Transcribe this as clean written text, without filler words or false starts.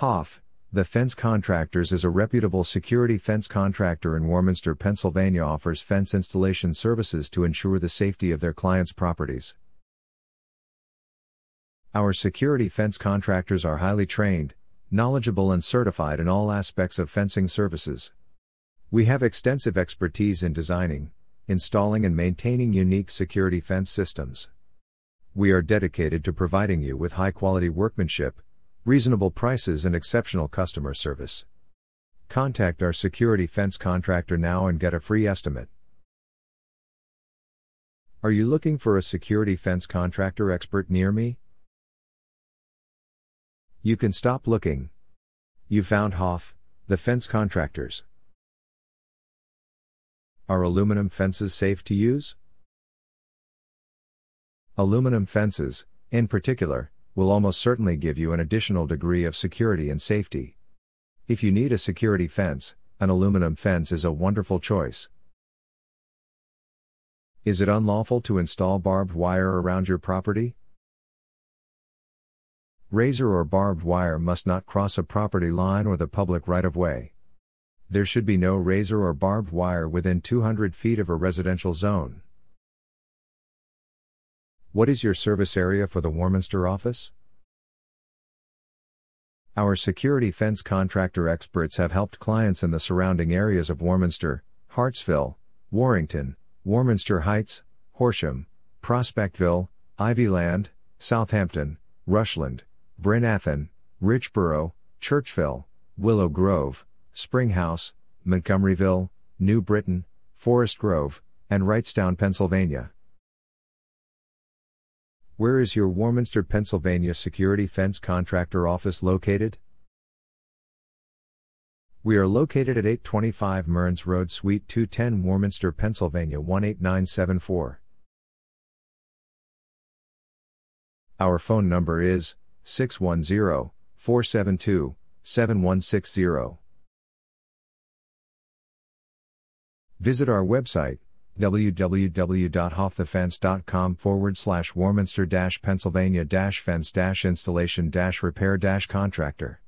Hoff, The Fence Contractors is a reputable security fence contractor in Warminster, Pennsylvania, offers fence installation services to ensure the safety of their clients' properties. Our security fence contractors are highly trained, knowledgeable and certified in all aspects of fencing services. We have extensive expertise in designing, installing and maintaining unique security fence systems. We are dedicated to providing you with high-quality workmanship, reasonable prices and exceptional customer service. Contact our security fence contractor now and get a free estimate. Are you looking for a security fence contractor expert near me? You can stop looking. You found Hoff, The Fence Contractors. Are aluminum fences safe to use? Aluminum fences, in particular, will almost certainly give you an additional degree of security and safety. If you need a security fence, an aluminum fence is a wonderful choice. Is it unlawful to install barbed wire around your property? Razor or barbed wire must not cross a property line or the public right-of-way. There should be no razor or barbed wire within 200 feet of a residential zone. What is your service area for the Warminster office? Our security fence contractor experts have helped clients in the surrounding areas of Warminster, Hartsville, Warrington, Warminster Heights, Horsham, Prospectville, Ivyland, Southampton, Rushland, Brynathan, Richborough, Churchville, Willow Grove, Springhouse, Montgomeryville, New Britain, Forest Grove, and Wrightstown, Pennsylvania. Where is your Warminster, Pennsylvania security fence contractor office located? We are located at 825 Mearns Road, Suite 210, Warminster, Pennsylvania 18974. Our phone number is 610-472-7160. Visit our website, www.hoffthefence.com/Warminster-Pennsylvania-fence-installation-repair-contractor.